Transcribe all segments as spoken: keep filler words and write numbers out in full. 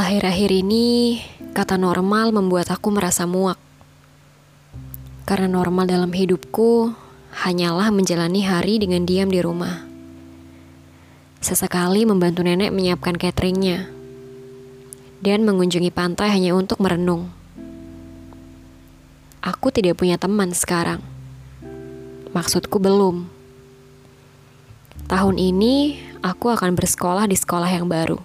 Akhir-akhir ini, kata normal membuat aku merasa muak. Karena normal dalam hidupku hanyalah menjalani hari dengan diam di rumah. Sesekali membantu nenek menyiapkan cateringnya. Dan mengunjungi pantai hanya untuk merenung. Aku tidak punya teman sekarang. Maksudku belum. Tahun ini, aku akan bersekolah di sekolah yang baru.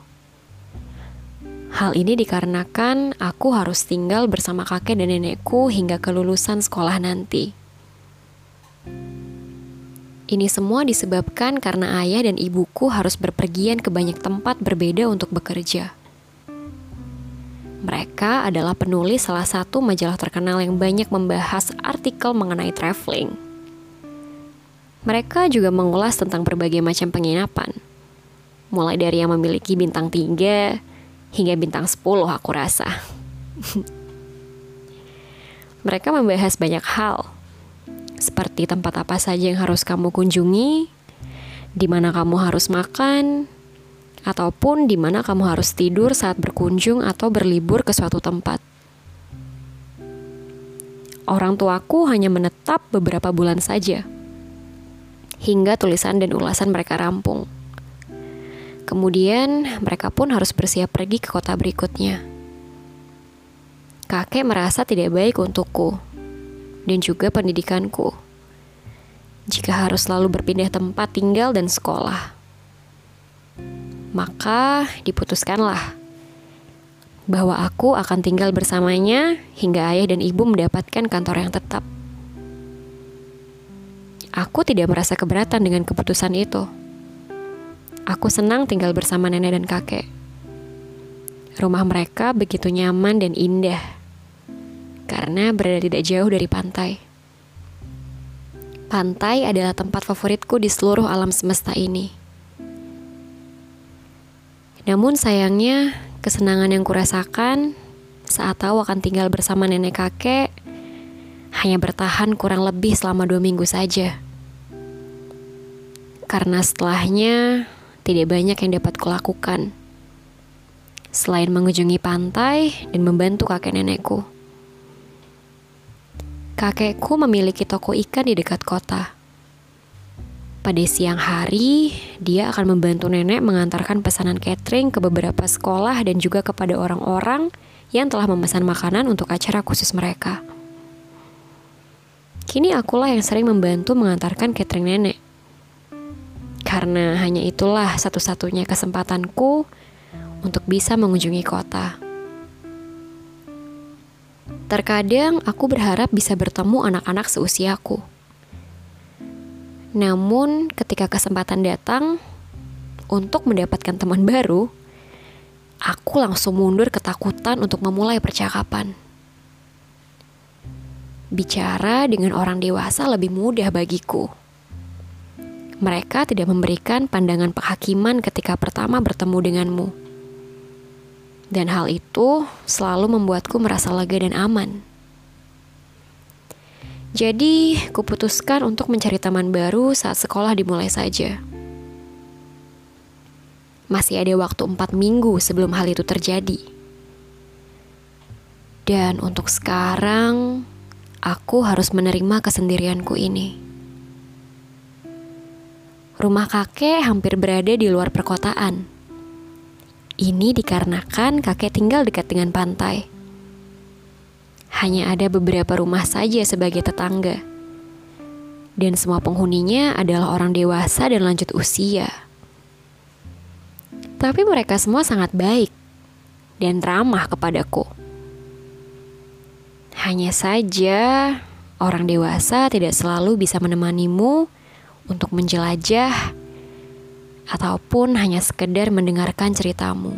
Hal ini dikarenakan aku harus tinggal bersama kakek dan nenekku hingga kelulusan sekolah nanti. Ini semua disebabkan karena ayah dan ibuku harus berpergian ke banyak tempat berbeda untuk bekerja. Mereka adalah penulis salah satu majalah terkenal yang banyak membahas artikel mengenai traveling. Mereka juga mengulas tentang berbagai macam penginapan. Mulai dari yang memiliki bintang tiga, hingga bintang sepuluh aku rasa. Mereka membahas banyak hal, seperti tempat apa saja yang harus kamu kunjungi, di mana kamu harus makan, ataupun di mana kamu harus tidur saat berkunjung atau berlibur ke suatu tempat. Orang tuaku hanya menetap beberapa bulan saja, hingga tulisan dan ulasan mereka rampung. Kemudian, mereka pun harus bersiap pergi ke kota berikutnya. Kakek merasa tidak baik untukku, dan juga pendidikanku, jika harus selalu berpindah tempat tinggal dan sekolah. Maka, diputuskanlah bahwa aku akan tinggal bersamanya hingga ayah dan ibu mendapatkan kantor yang tetap. Aku tidak merasa keberatan dengan keputusan itu. Aku senang tinggal bersama nenek dan kakek. Rumah mereka begitu nyaman dan indah, karena berada tidak jauh dari pantai. Pantai adalah tempat favoritku di seluruh alam semesta ini. Namun sayangnya, kesenangan yang kurasakan saat tahu akan tinggal bersama nenek kakek hanya bertahan kurang lebih selama dua minggu saja. Karena setelahnya, tidak banyak yang dapat kulakukan selain mengunjungi pantai dan membantu kakek nenekku. Kakekku memiliki toko ikan di dekat kota. Pada siang hari, dia akan membantu nenek mengantarkan pesanan catering ke beberapa sekolah dan juga kepada orang-orang yang telah memesan makanan untuk acara khusus mereka. Kini akulah yang sering membantu mengantarkan catering nenek. Karena hanya itulah satu-satunya kesempatanku untuk bisa mengunjungi kota. Terkadang aku berharap bisa bertemu anak-anak seusiaku. Namun ketika kesempatan datang untuk mendapatkan teman baru, aku langsung mundur ketakutan untuk memulai percakapan. Bicara dengan orang dewasa lebih mudah bagiku. Mereka tidak memberikan pandangan penghakiman ketika pertama bertemu denganmu. Dan hal itu selalu membuatku merasa lega dan aman. Jadi, kuputuskan untuk mencari teman baru saat sekolah dimulai saja. Masih ada waktu empat minggu sebelum hal itu terjadi. Dan untuk sekarang, aku harus menerima kesendirianku ini. Rumah kakek hampir berada di luar perkotaan. Ini dikarenakan kakek tinggal dekat dengan pantai. Hanya ada beberapa rumah saja sebagai tetangga. Dan semua penghuninya adalah orang dewasa dan lanjut usia. Tapi mereka semua sangat baik dan ramah kepadaku. Hanya saja, orang dewasa tidak selalu bisa menemanimu untuk menjelajah, ataupun hanya sekedar mendengarkan ceritamu.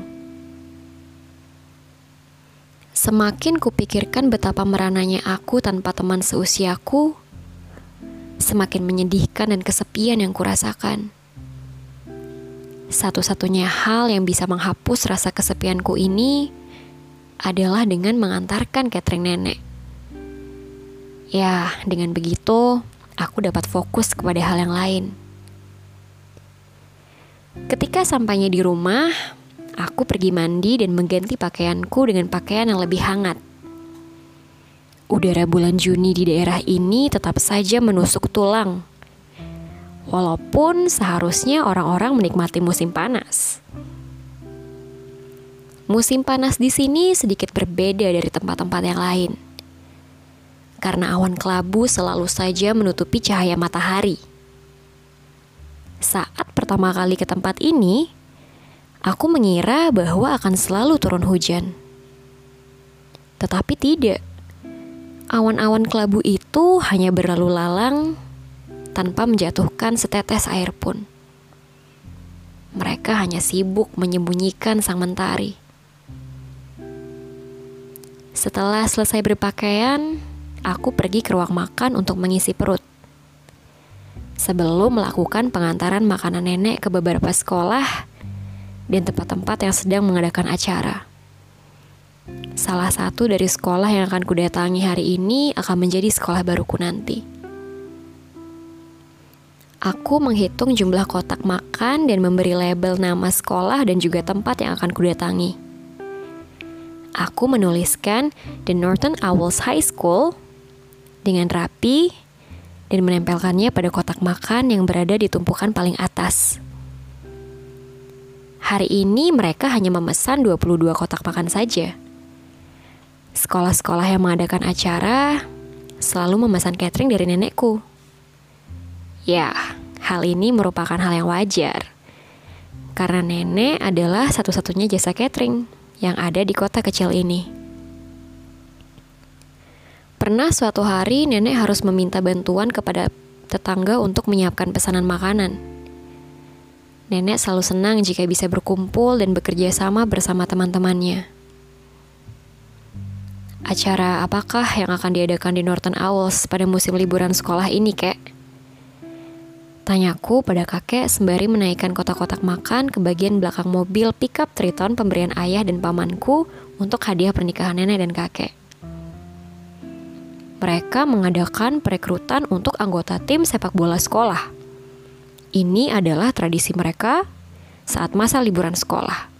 Semakin kupikirkan betapa merananya aku tanpa teman seusiaku, semakin menyedihkan dan kesepian yang kurasakan. Satu-satunya hal yang bisa menghapus rasa kesepianku ini adalah dengan mengantarkan catering nenek. Ya, dengan begitu aku dapat fokus kepada hal yang lain. Ketika sampainya di rumah, Aku pergi mandi dan mengganti pakaianku dengan pakaian yang lebih hangat. Udara bulan Juni di daerah ini tetap saja menusuk tulang. Walaupun seharusnya orang-orang menikmati musim panas. Musim panas di sini sedikit berbeda dari tempat-tempat yang lain. Karena awan kelabu selalu saja menutupi cahaya matahari. Saat pertama kali ke tempat ini, aku mengira bahwa akan selalu turun hujan. Tetapi tidak. Awan-awan kelabu itu hanya berlalu lalang tanpa menjatuhkan setetes air pun. Mereka hanya sibuk menyembunyikan sang mentari. Setelah selesai berpakaian, aku pergi ke ruang makan untuk mengisi perut. Sebelum melakukan pengantaran makanan nenek ke beberapa sekolah dan tempat-tempat yang sedang mengadakan acara. Salah satu dari sekolah yang akan kudatangi hari ini akan menjadi sekolah baruku nanti. Aku menghitung jumlah kotak makan dan memberi label nama sekolah dan juga tempat yang akan kudatangi. Aku menuliskan The Northern Owls High School dengan rapi dan menempelkannya pada kotak makan yang berada di tumpukan paling atas. Hari ini mereka hanya memesan dua puluh dua kotak makan saja. Sekolah-sekolah yang mengadakan acara selalu memesan catering dari nenekku. Ya, hal ini merupakan hal yang wajar. Karena nenek adalah satu-satunya jasa catering yang ada di kota kecil ini. Pernah suatu hari nenek harus meminta bantuan kepada tetangga untuk menyiapkan pesanan makanan. Nenek selalu senang jika bisa berkumpul dan bekerja sama bersama teman-temannya. Acara apakah yang akan diadakan di Northern Owls pada musim liburan sekolah ini, Kek? Tanyaku pada kakek sembari menaikkan kotak-kotak makan ke bagian belakang mobil pickup Triton pemberian ayah dan pamanku untuk hadiah pernikahan nenek dan kakek. Mereka mengadakan perekrutan untuk anggota tim sepak bola sekolah. Ini adalah tradisi mereka saat masa liburan sekolah.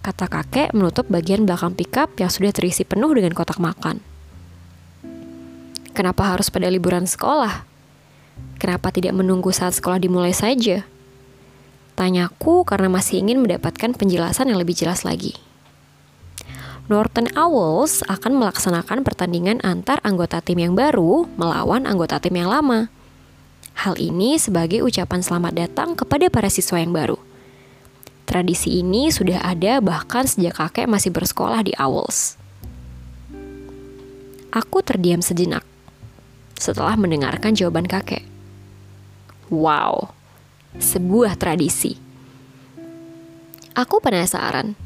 Kata kakek menutup bagian belakang pickup yang sudah terisi penuh dengan kotak makan. Kenapa harus pada liburan sekolah? Kenapa tidak menunggu saat sekolah dimulai saja? Tanyaku karena masih ingin mendapatkan penjelasan yang lebih jelas lagi. Northern Owls akan melaksanakan pertandingan antar anggota tim yang baru melawan anggota tim yang lama. Hal ini sebagai ucapan selamat datang kepada para siswa yang baru. Tradisi ini sudah ada bahkan sejak kakek masih bersekolah di Owls. Aku terdiam sejenak setelah mendengarkan jawaban kakek. Wow, sebuah tradisi. Aku penasaran,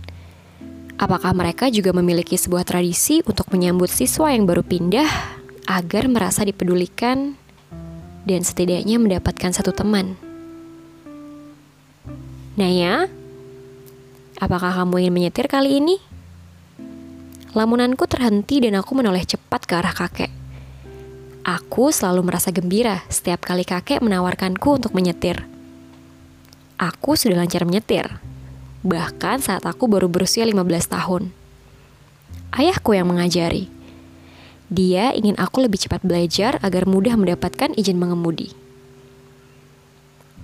apakah mereka juga memiliki sebuah tradisi untuk menyambut siswa yang baru pindah agar merasa dipedulikan dan setidaknya mendapatkan satu teman. Naya, apakah kamu ingin menyetir kali ini? Lamunanku terhenti dan aku menoleh cepat ke arah kakek. Aku selalu merasa gembira setiap kali kakek menawarkanku untuk menyetir. Aku sudah lancar menyetir, bahkan saat aku baru berusia lima belas tahun. Ayahku yang mengajari. Dia ingin aku lebih cepat belajar agar mudah mendapatkan izin mengemudi.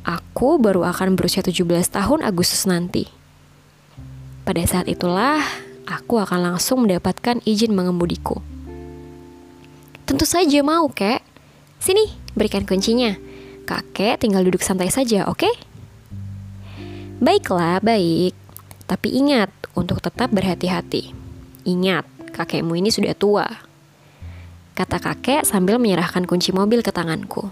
Aku baru akan berusia tujuh belas tahun Agustus nanti. Pada saat itulah, aku akan langsung mendapatkan izin mengemudiku. Tentu saja mau, Kek. Sini, berikan kuncinya. Kakek tinggal duduk santai saja, oke? Okay? Baiklah, baik. Tapi ingat, untuk tetap berhati-hati. Ingat, kakekmu ini sudah tua. Kata kakek sambil menyerahkan kunci mobil ke tanganku.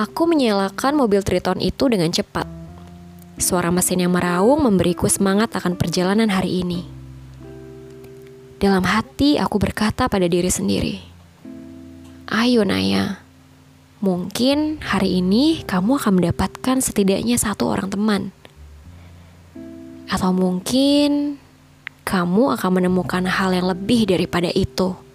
Aku menyalakan mobil Triton itu dengan cepat. Suara mesin yang meraung memberiku semangat akan perjalanan hari ini. Dalam hati aku berkata pada diri sendiri, "Ayo Naya, mungkin hari ini kamu akan mendapatkan setidaknya satu orang teman. Atau mungkin kamu akan menemukan hal yang lebih daripada itu."